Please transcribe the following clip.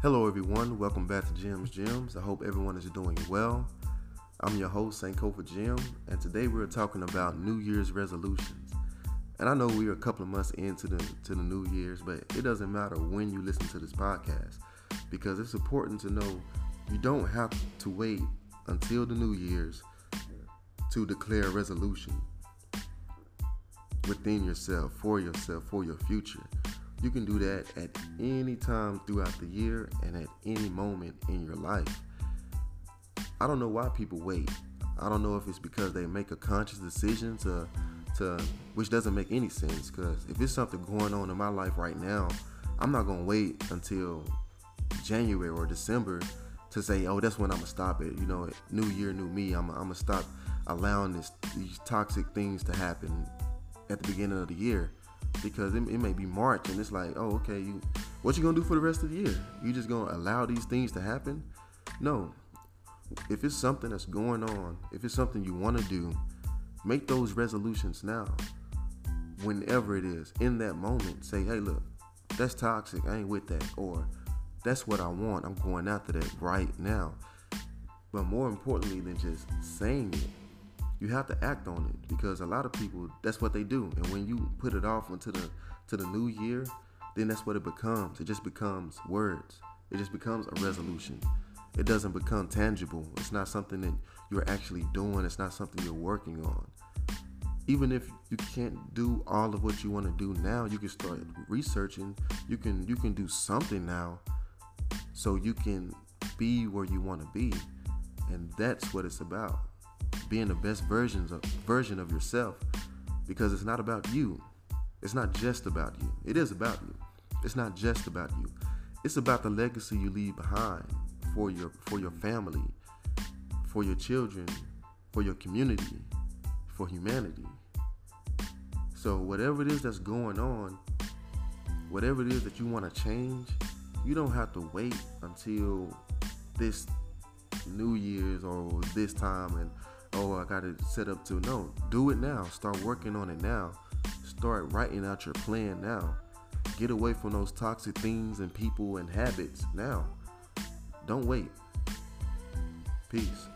Hello everyone, welcome back to Jim's Gems. I hope everyone is doing well. I'm your host, Sankofa Jim, and today we're talking about New Year's resolutions. And I know we're a couple of months into the New Year's, but it doesn't matter when you listen to this podcast, because it's important to know you don't have to wait until the New Year's to declare a resolution within yourself, for your future. You can do that at any time throughout the year and at any moment in your life. I don't know why people wait. I don't know if it's because they make a conscious decision to which doesn't make any sense, because if there's something going on in my life right now, I'm not going to wait until January or December to say, oh, that's when I'm going to stop it. You know, new year, new me. I'm going to stop allowing these toxic things to happen at the beginning of the year. Because it may be March and it's like, oh, okay, what you gonna do for the rest of the year? You just gonna allow these things to happen? No. If it's something that's going on, if it's something you want to do, make those resolutions now. Whenever it is, in that moment, say, hey, look, that's toxic. I ain't with that. Or that's what I want. I'm going after that right now. But more importantly than just saying it, you have to act on it, because a lot of people, that's what they do. And when you put it off into the new year, then that's what it becomes. It just becomes words. It just becomes a resolution. It doesn't become tangible. It's not something that you're actually doing. It's not something you're working on. Even if you can't do all of what you want to do now, you can start researching. You can do something now so you can be where you want to be. And that's what it's about. Being the best version of yourself, because it's not about you. It's not just about you. It is about you. It's not just about you. It's about the legacy you leave behind for your family, for your children, for your community, for humanity. So whatever it is that's going on, whatever it is that you want to change, you don't have to wait until this New Year's or this time and, oh, I got it set up to. No, do it now. Start working on it now. Start writing out your plan now. Get away from those toxic things and people and habits now. Don't wait. Peace.